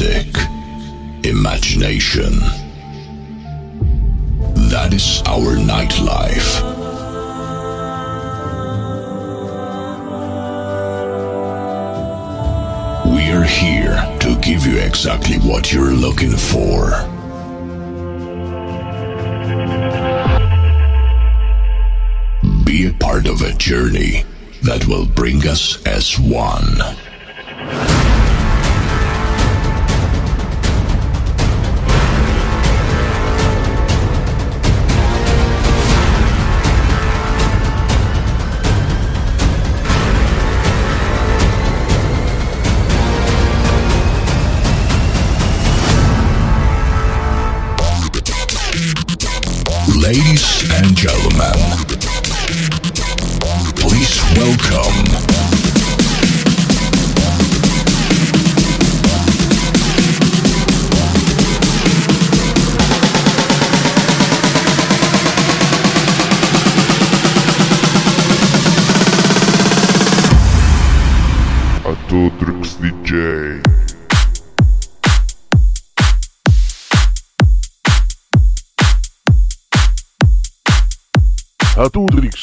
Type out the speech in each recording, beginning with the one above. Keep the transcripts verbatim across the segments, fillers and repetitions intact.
music, imagination. That is our nightlife. We are here to give you exactly what you're looking for. Be a part of a journey that will bring us as one. Ladies and gentlemen, please welcome Atotrix D J. Atotrix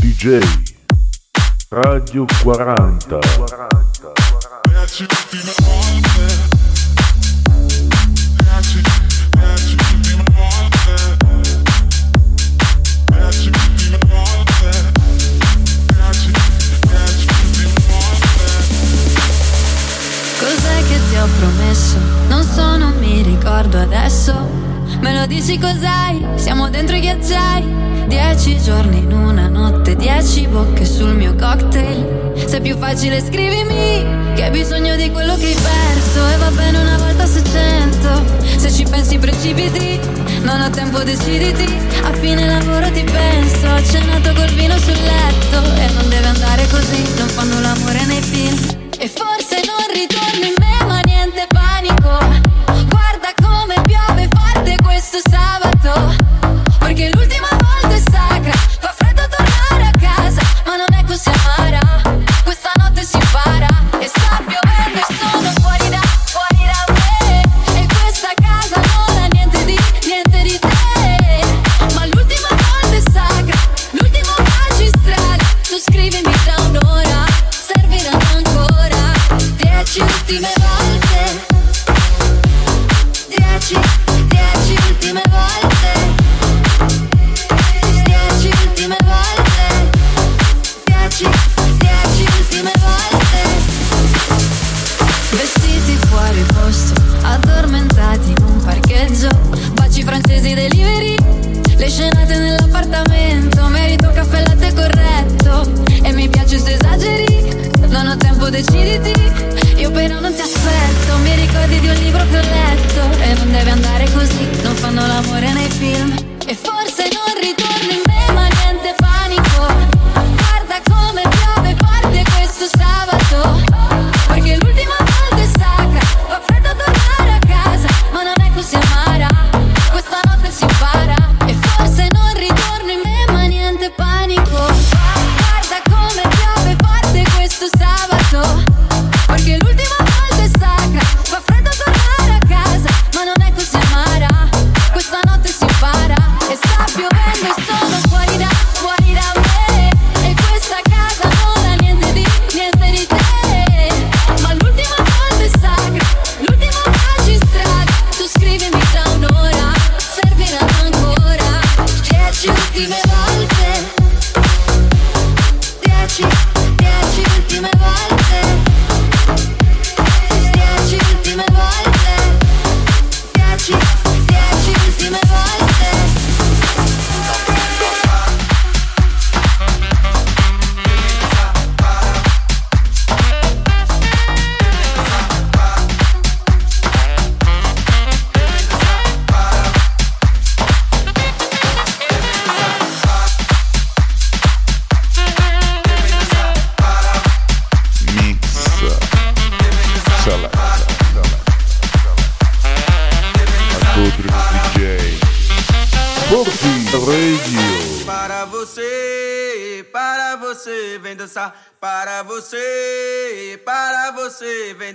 D J Radio quaranta. Cos'è che ti ho promesso? Non so, non mi ricordo adesso. Me lo dici cos'hai? Siamo dentro i ghiacciai. Dieci giorni in una notte, dieci bocche sul mio cocktail. Se è più facile scrivimi che hai bisogno di quello che hai perso. E va bene una volta su cento, se ci pensi precipiti. Non ho tempo, deciditi, a fine lavoro ti penso. Ho cenato col vino sul letto e non deve andare così. Non fanno l'amore nei film e forse non ritorno in me, ma niente panico. Guarda come piove forte questo sabato, perché l'ultima volta è sacra, fa freddo tornare a casa, ma non è così amara, questa notte si impara, e sta piovendo e sono fuori da, fuori da me, e questa casa non ha niente di, niente di te, ma l'ultima volta è sacra, l'ultimo magistrale, tu scrivimi tra un'ora, serviranno ancora, dieci ultime volte, dieci, dieci ultime volte. Dieci ultime volte. Vestiti fuori posto, addormentati in un parcheggio. Baci francesi delivery, le scenate nell'appartamento. Merito caffè latte corretto, e mi piace se esageri. Non ho tempo, deciditi, io però non ti aspetto. Mi ricordi di un libro che ho letto, e non deve andare così, non fanno l'amore nei film. E forse non ritorni in me, ma niente panico. Come piove forte questo sabato, perché l'ultima volta è sacra, fa freddo tornare a casa, ma non è così amara, questa notte si impara, e forse non ritorno in me, ma niente panico. Guarda come piove forte questo sabato, perché l'ultima volta è sacra, fa freddo tornare a casa, ma non è così amara, questa notte si impara, e sta piovendo e sono fuori da, fuori da me. você, vem dançar. Para você, para você, vem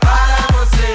para você,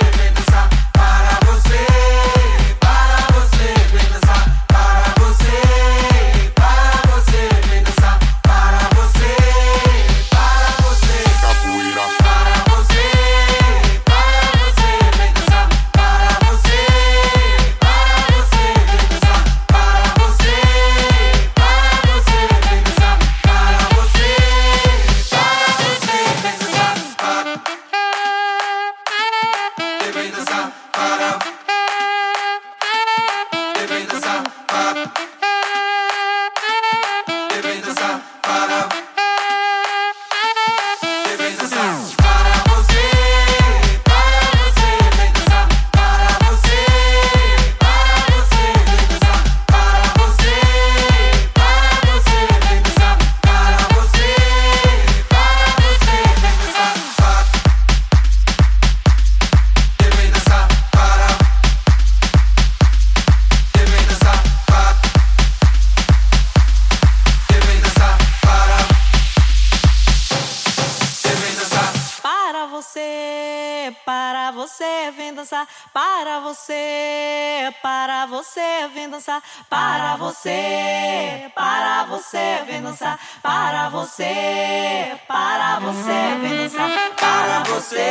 vem dançar. Para você, para você, vem dançar. Para você, para você, vem dançar. Para você,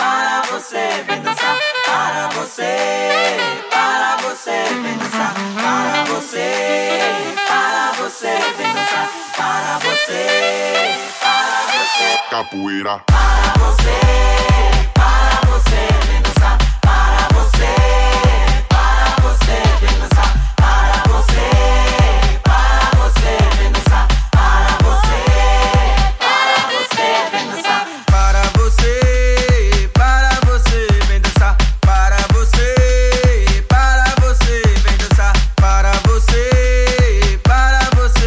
para você, capoeira. Para você, para você, vem dançar. Para você, para você, vem dançar. Para você, para você, vem dançar. Para você, para você, vem dançar. Para vem dançar. Para para você, para você, vem dançar. Para você, para você, vem dançar. Para você, para você, vem dançar. Para você, para você, vem dançar. Para você, para você, vem dançar. Para você, para você, vem dançar. Para você, para você, capoeira. Para você, para você, vem dançar. Para você, para você, vem dançar. Para você, para você, vem dançar. Para você, para você, vem dançar. Para você, para você, vem dançar. Para você, para você, vem dançar. Para você, para você, vem dançar. Para você, para você, vem dançar.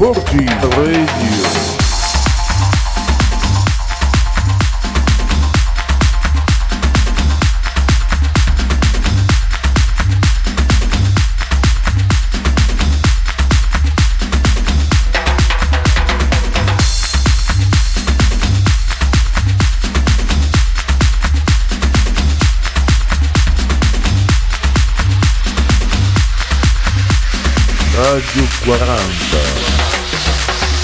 Forty Radio. Radio quaranta.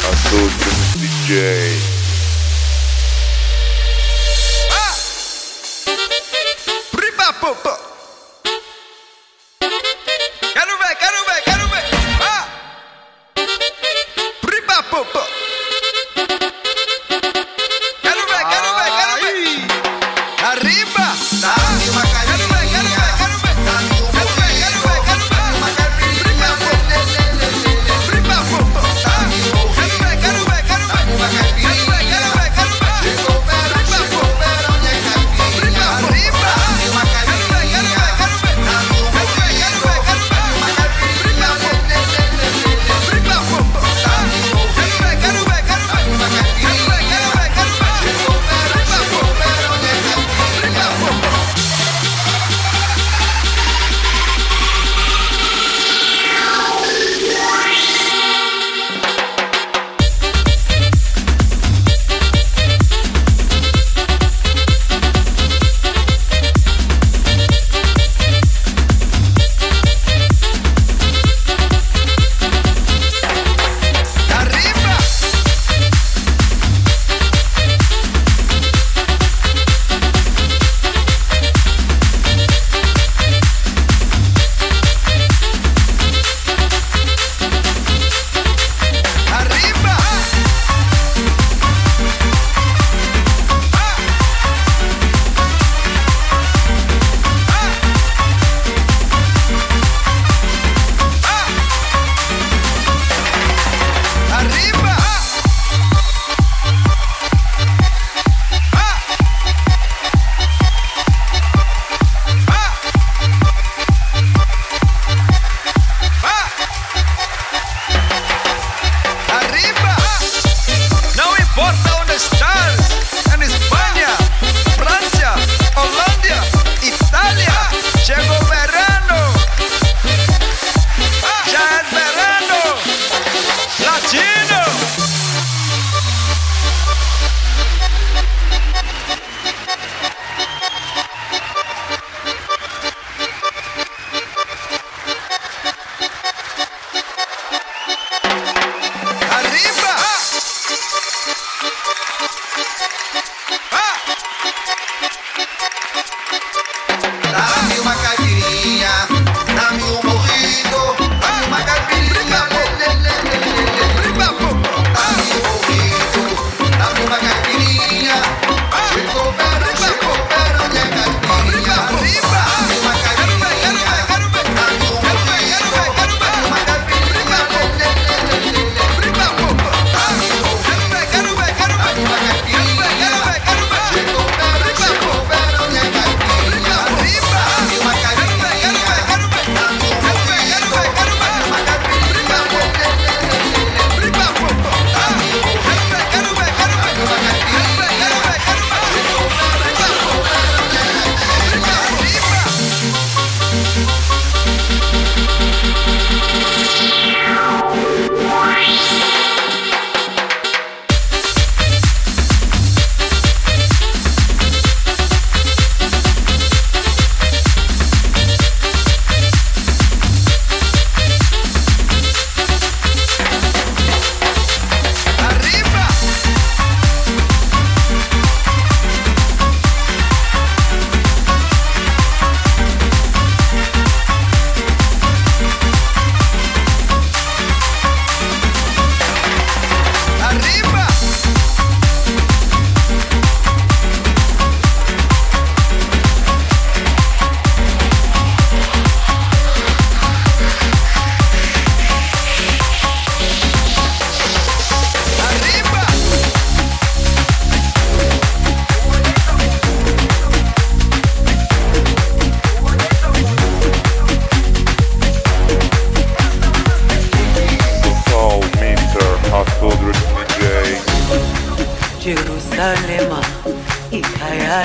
A tutti i D J. Arriba,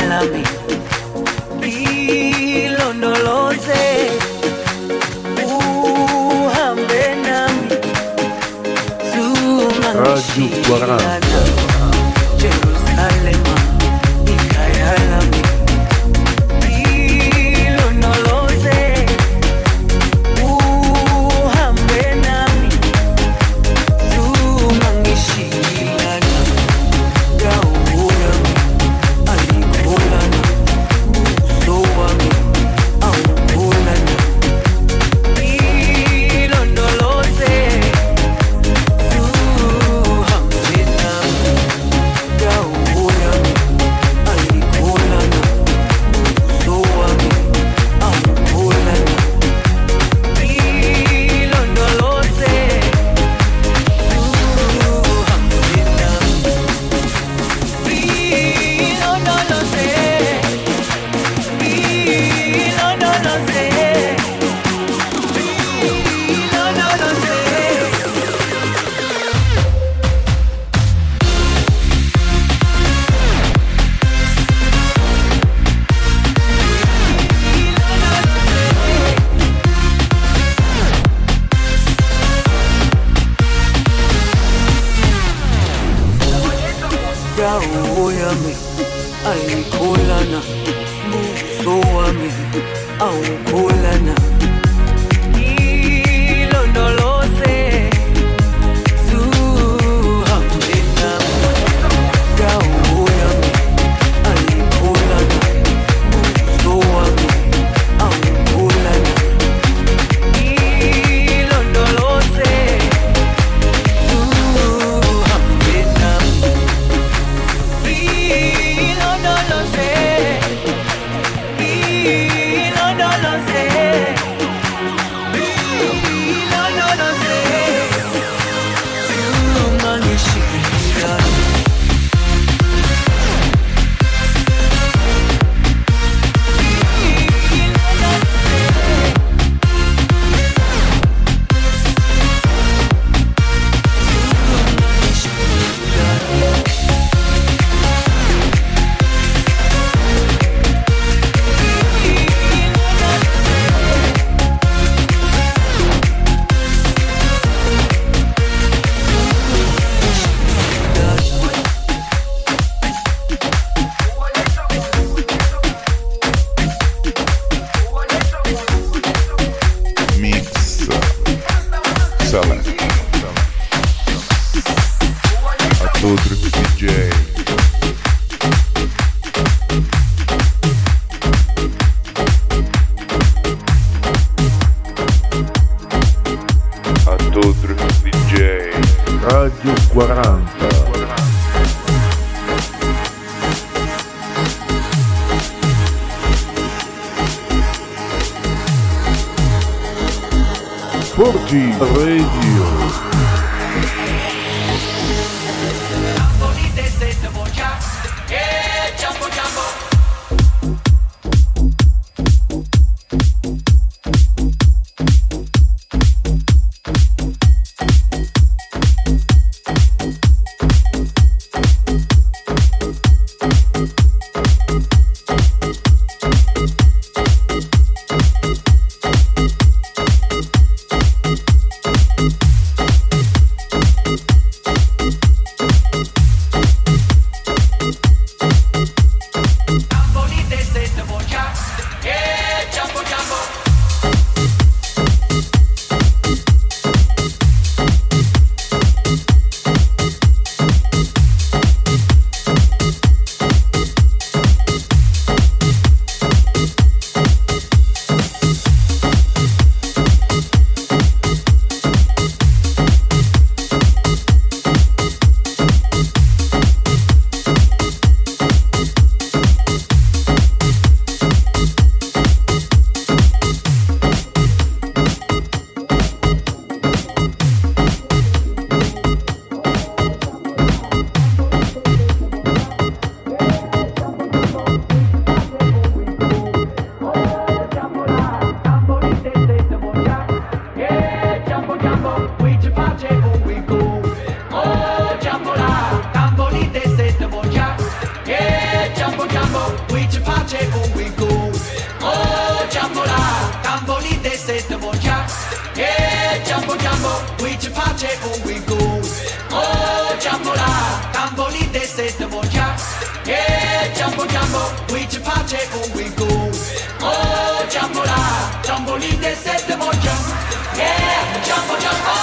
lami ilondoloze uhambe nami zunganishirana Jerusalema ikayalami ilondoloze uhambe nami zunganishirana gaurami alikolana usowami aukolana ilondoloze uhambe nami gaurami alikolana usowami aukolana ilondoloze Gaoyami, aikolana, busoami, aukolana. Ilondoloze, zuhambena. Gaoyami, aikolana, busoami, aukolana. Ilondoloze, zuhambena. Mix Salad. A todos os D Js. A todos os D Js. Rádio quarenta. Forti Radio. reach a party, oh we go. Oh, Jumbo la, Tamboli, they say the more jacks. Yeah, Jumbo Jumbo, reach a party, oh we go. Oh, Jumbo la, Tamboli, they say the more jacks. Yeah, Jumbo Jumbo, reach a party, oh we go. Oh, Jumbo la, Tamboli, they say the more jacks. Yeah, Jumbo Jumbo.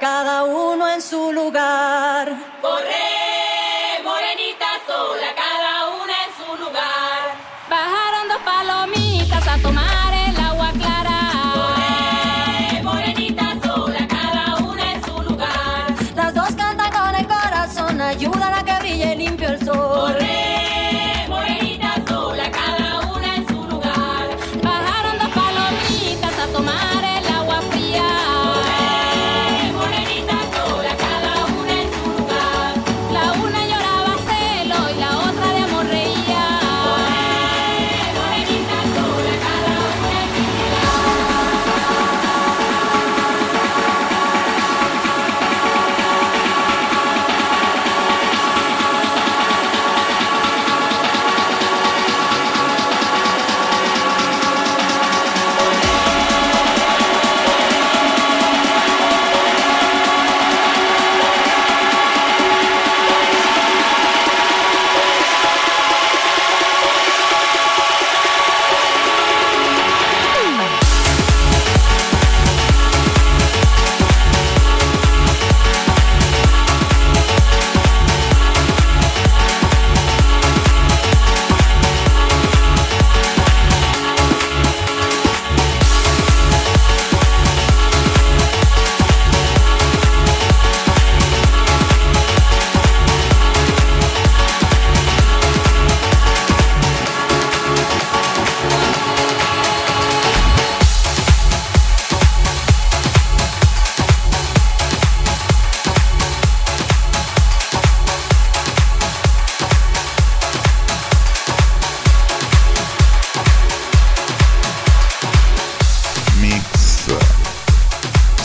Cada uno en su lugar. Corre, morenita sola, cada una en su lugar. Bajaron dos palomitas a tomar el agua clara. Corre, morenita sola, cada una en su lugar. Las dos cantan con el corazón, ayudan a que brille limpio el sol. Corre. La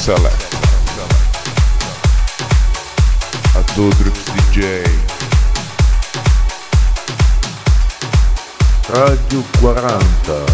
Select. A Dodrux D J. Radio quaranta.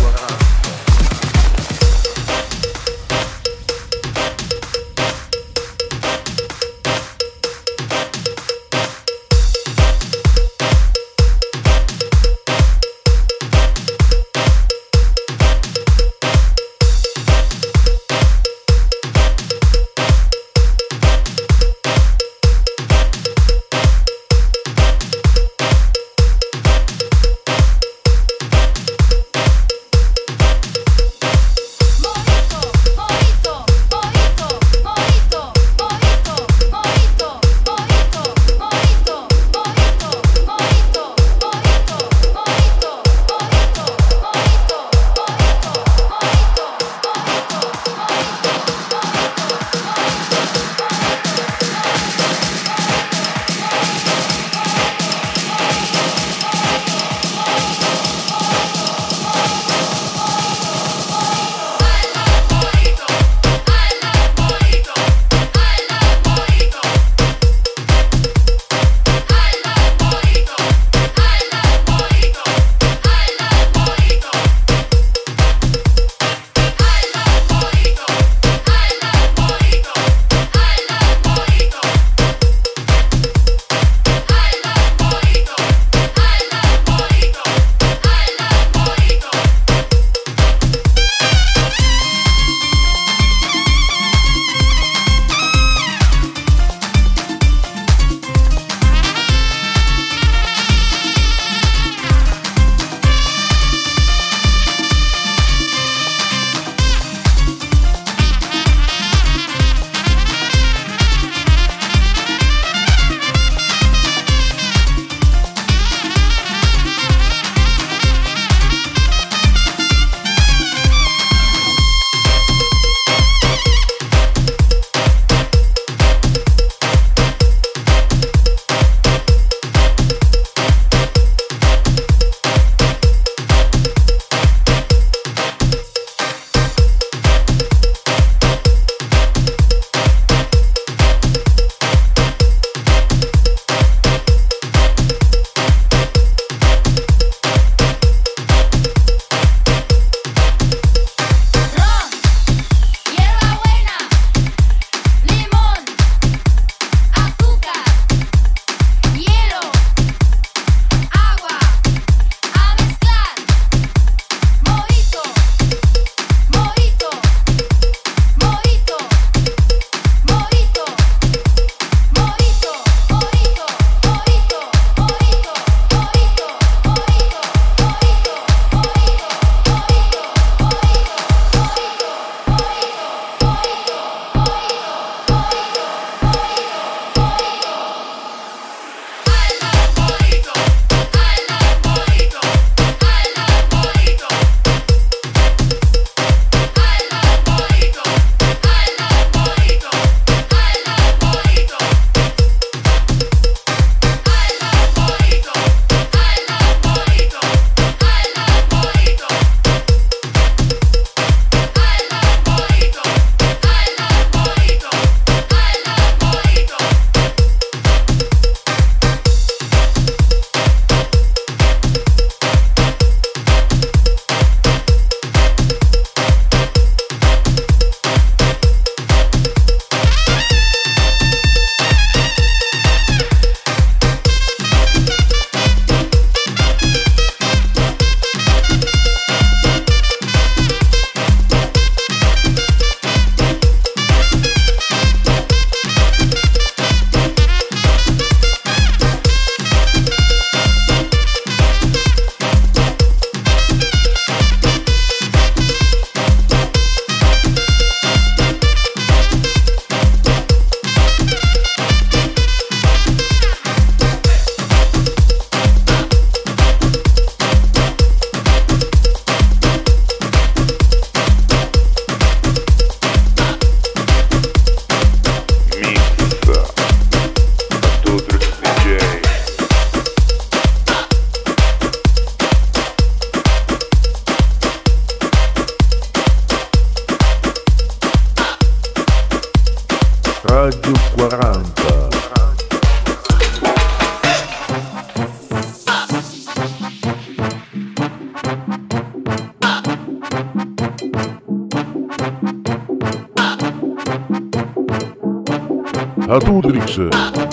Adutrix,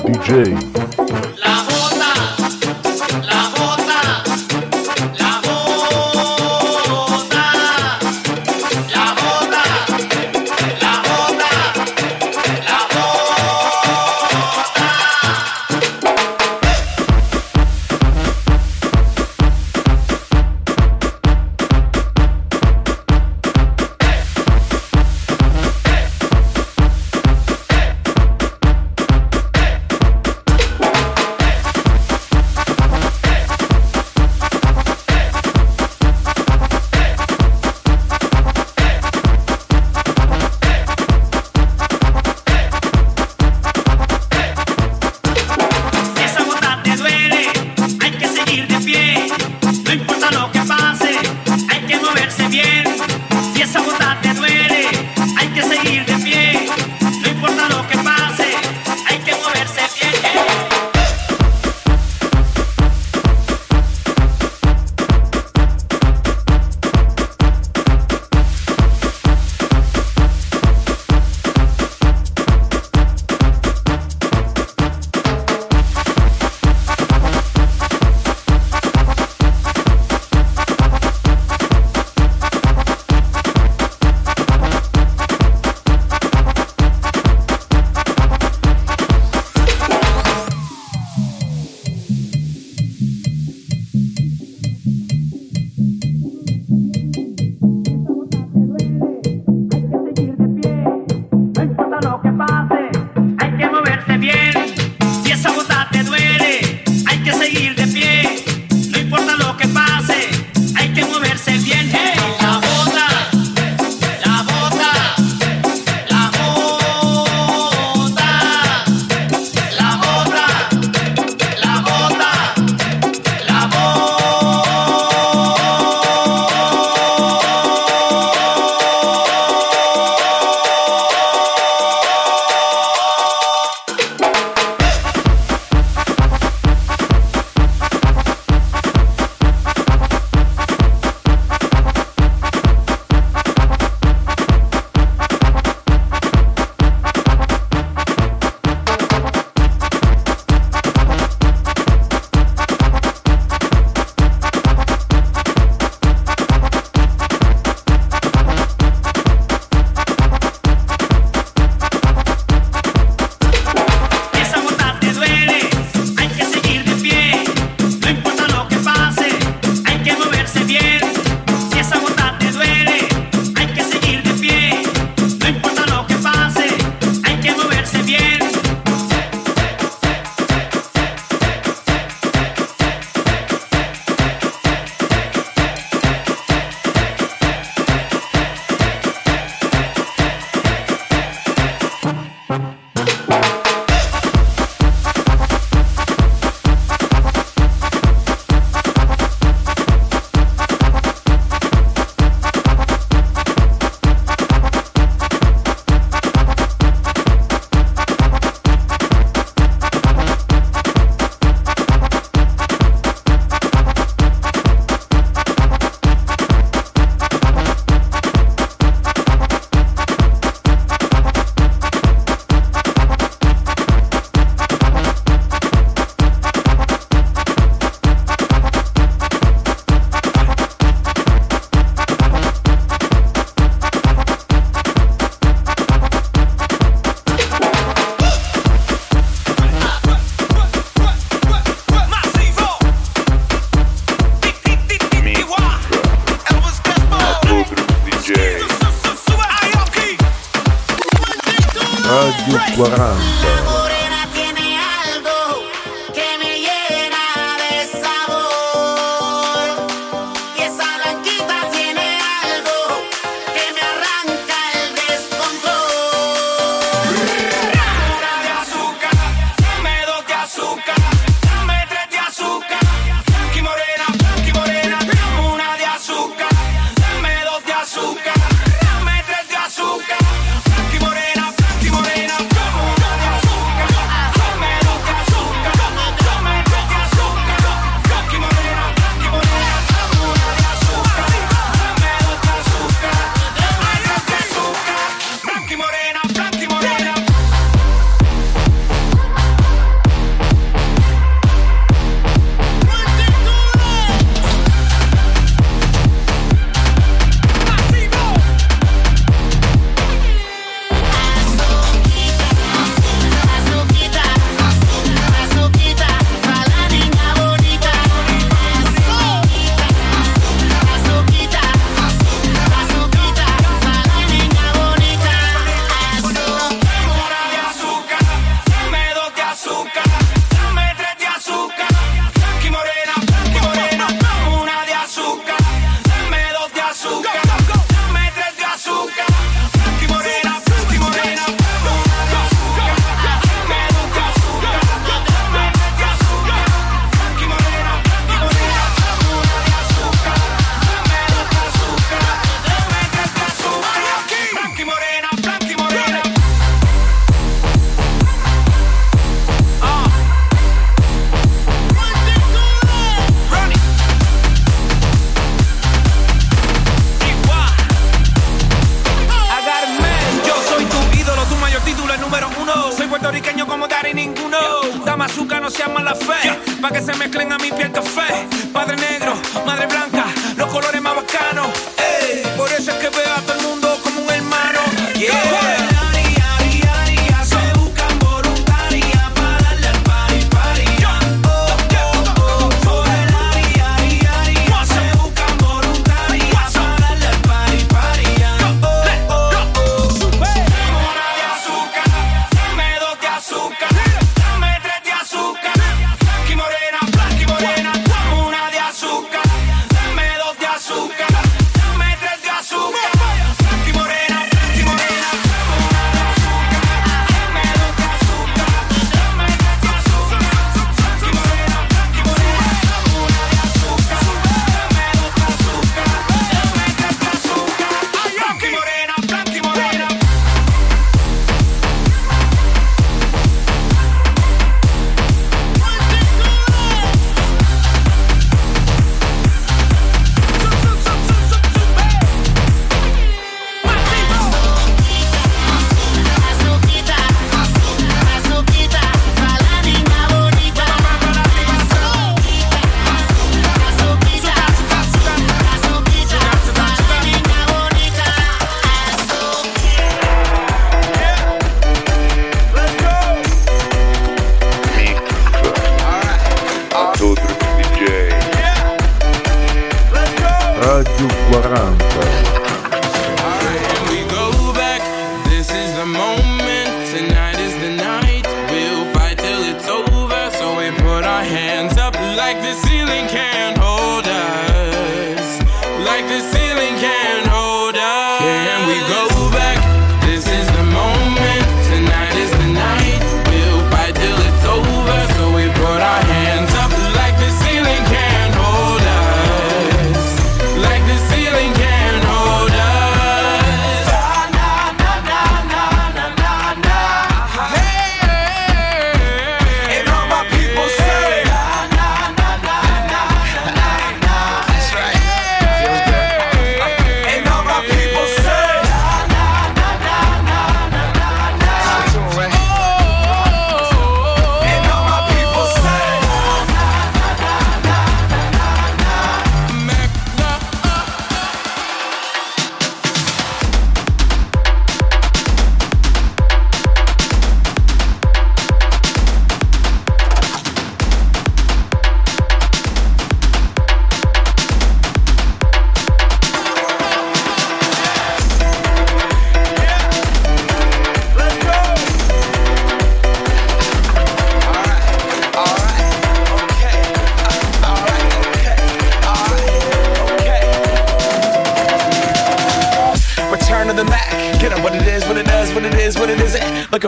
D J. Come on. yo título el número uno. Soy puertorriqueño como Dari ninguno. Dame azúcar, no seas mala fe, pa' que se mezclen a mi piel café. Padre negro, madre blanca, los colores más bacanos. Ey, por eso es que veo a todo el mundo como un hermano. Yeah.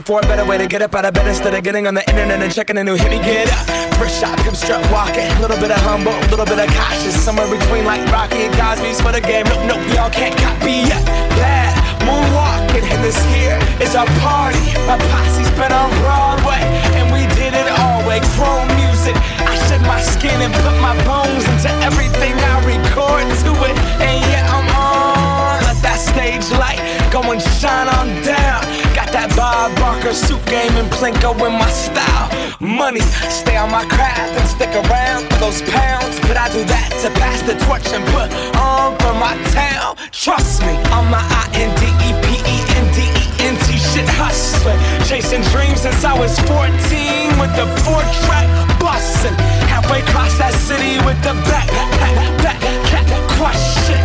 For a better way to get up out of bed instead of getting on the internet and checking a new hit. Me get up, first shot, come strut walking. Little bit of humble, little bit of cautious. Somewhere between like Rocky and Cosby's for the game. Nope, nope, y'all can't copy yet. Bad moonwalking, and this here is our party. My posse's been on Broadway, and we did it all way. Chrome music, I shed my skin and put my bones into everything I record to it. And yeah, I'm on. Let that stage light go and shine on down. That Bob Barker suit game and Plinko in my style. Money, stay on my craft and stick around for those pounds. But I do that to pass the torch and put on for my town. Trust me, I'm my I N D E P E N D E N T shit hustling. Chasing dreams since I was fourteen with the four-track bustin'. Halfway across that city with the back, back, back, back, crush shit.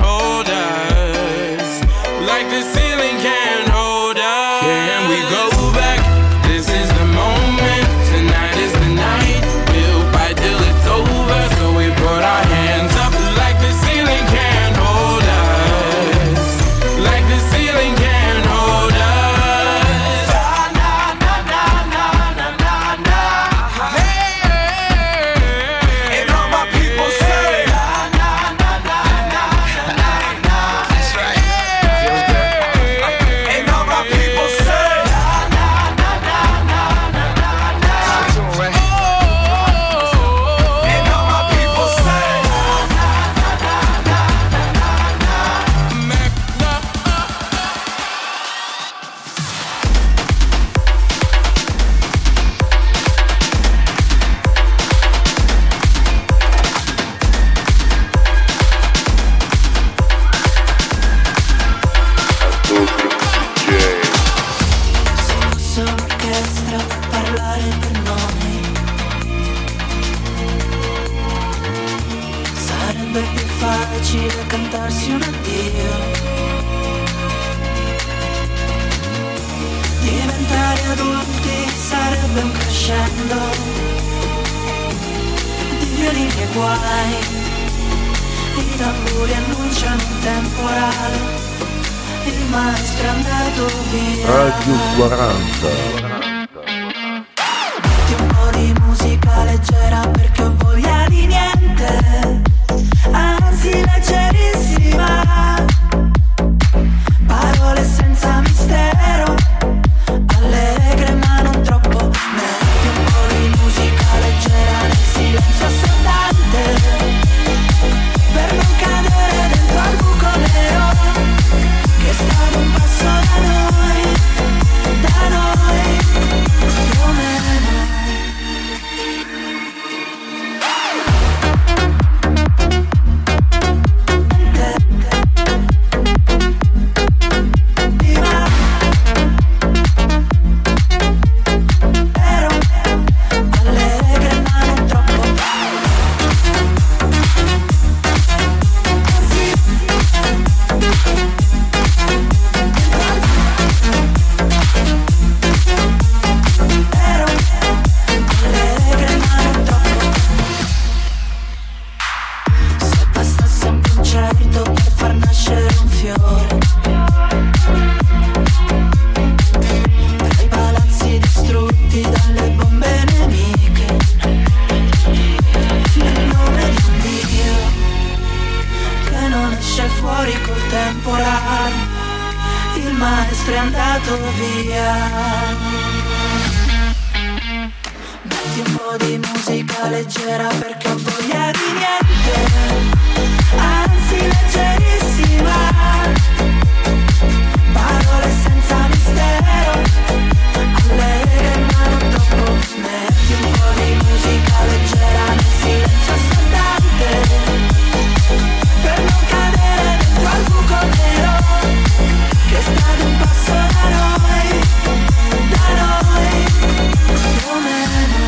hold us. Like the ceiling can't hold us. Can we go back? This is the moment. Put our hands up like the ceiling can't hold us. Like the ceiling can't hold us. Na na na na na na na. Hey. darsi un addio. Diventare adulti sarebbe un crescendo di violini e guai. I tamburi annunciano un temporale, il maestro è andato via. Radio quaranta. Di musica leggera perché ho voglia di niente, anzi leggerissima, parole senza mistero, allegre ma non troppo. Metti un po' di musica leggera nel silenzio assordante, per non cadere dentro al buco nero che sta ad un passo da noi, da noi, come noi.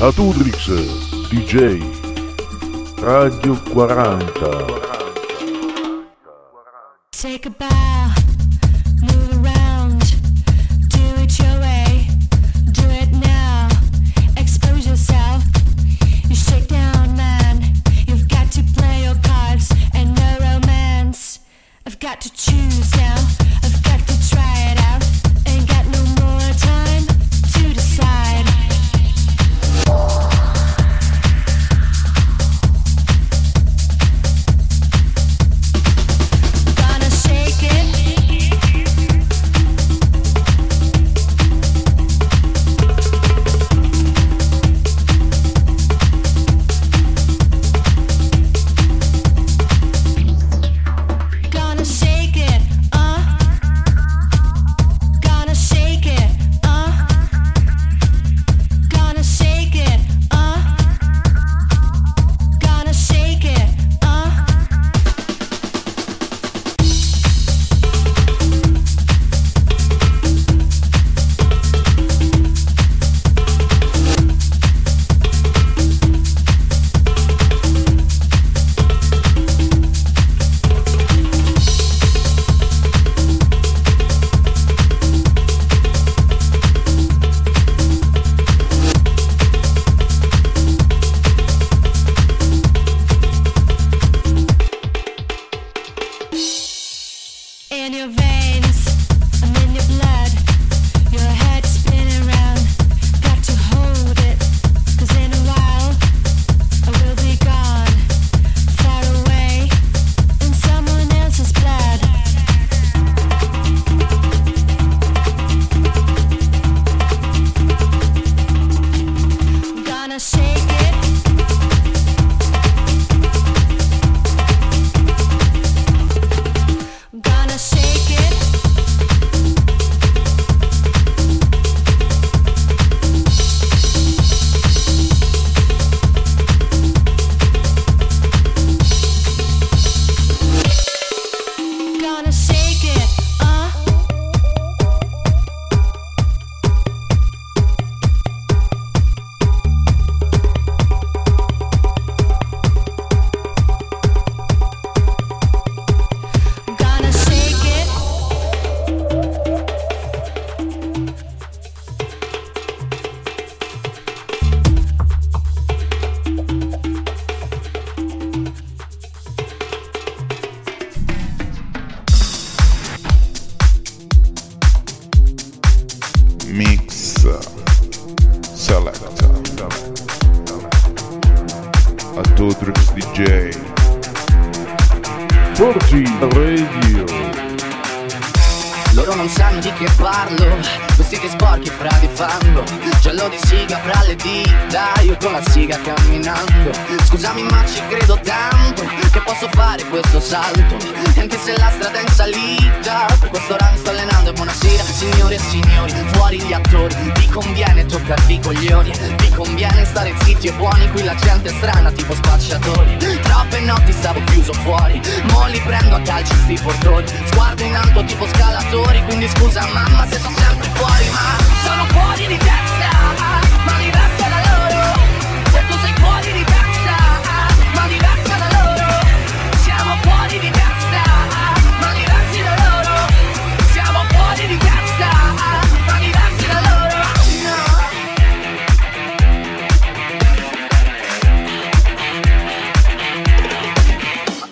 ad Udrix D J Radio quaranta. Take a bow, move around, do it your way, do it now, expose yourself, you shake down man, you've got to play your cards and no romance, I've got to choose now, I've got to try it out, ain't got no more time to decide.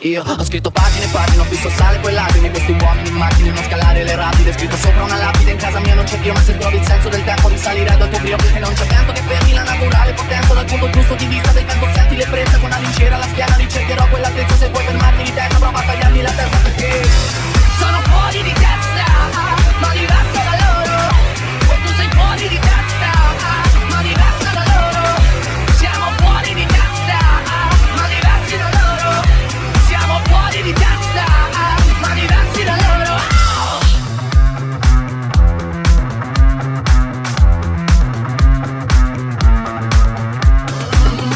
Io ho scritto pagine e pagine, ho visto sale poi lacrime, questi uomini in macchine, non scalare le rapide, scritto sopra una lapide, in casa mia non c'è Dio, ma se trovi il senso del tempo risalire al tuo brio, e non c'è vento che fermi la naturale potenza, dal punto giusto di vista del tempo senti le presa, con una vincera alla schiena ricercherò quell'altezza, se vuoi fermarmi di terra prova a tagliarmi la testa perché sono fuori di testa, ma diverso da loro, e tu sei fuori di testa, ma diverso da loro, siamo fuori di testa, ma diversi da loro. Siamo fuori di testa, ma diversi da loro.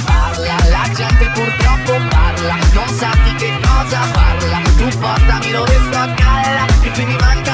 Parla, la gente purtroppo parla, non sa di che cosa parla. Tu portami, lo resto a galla, e quindi manca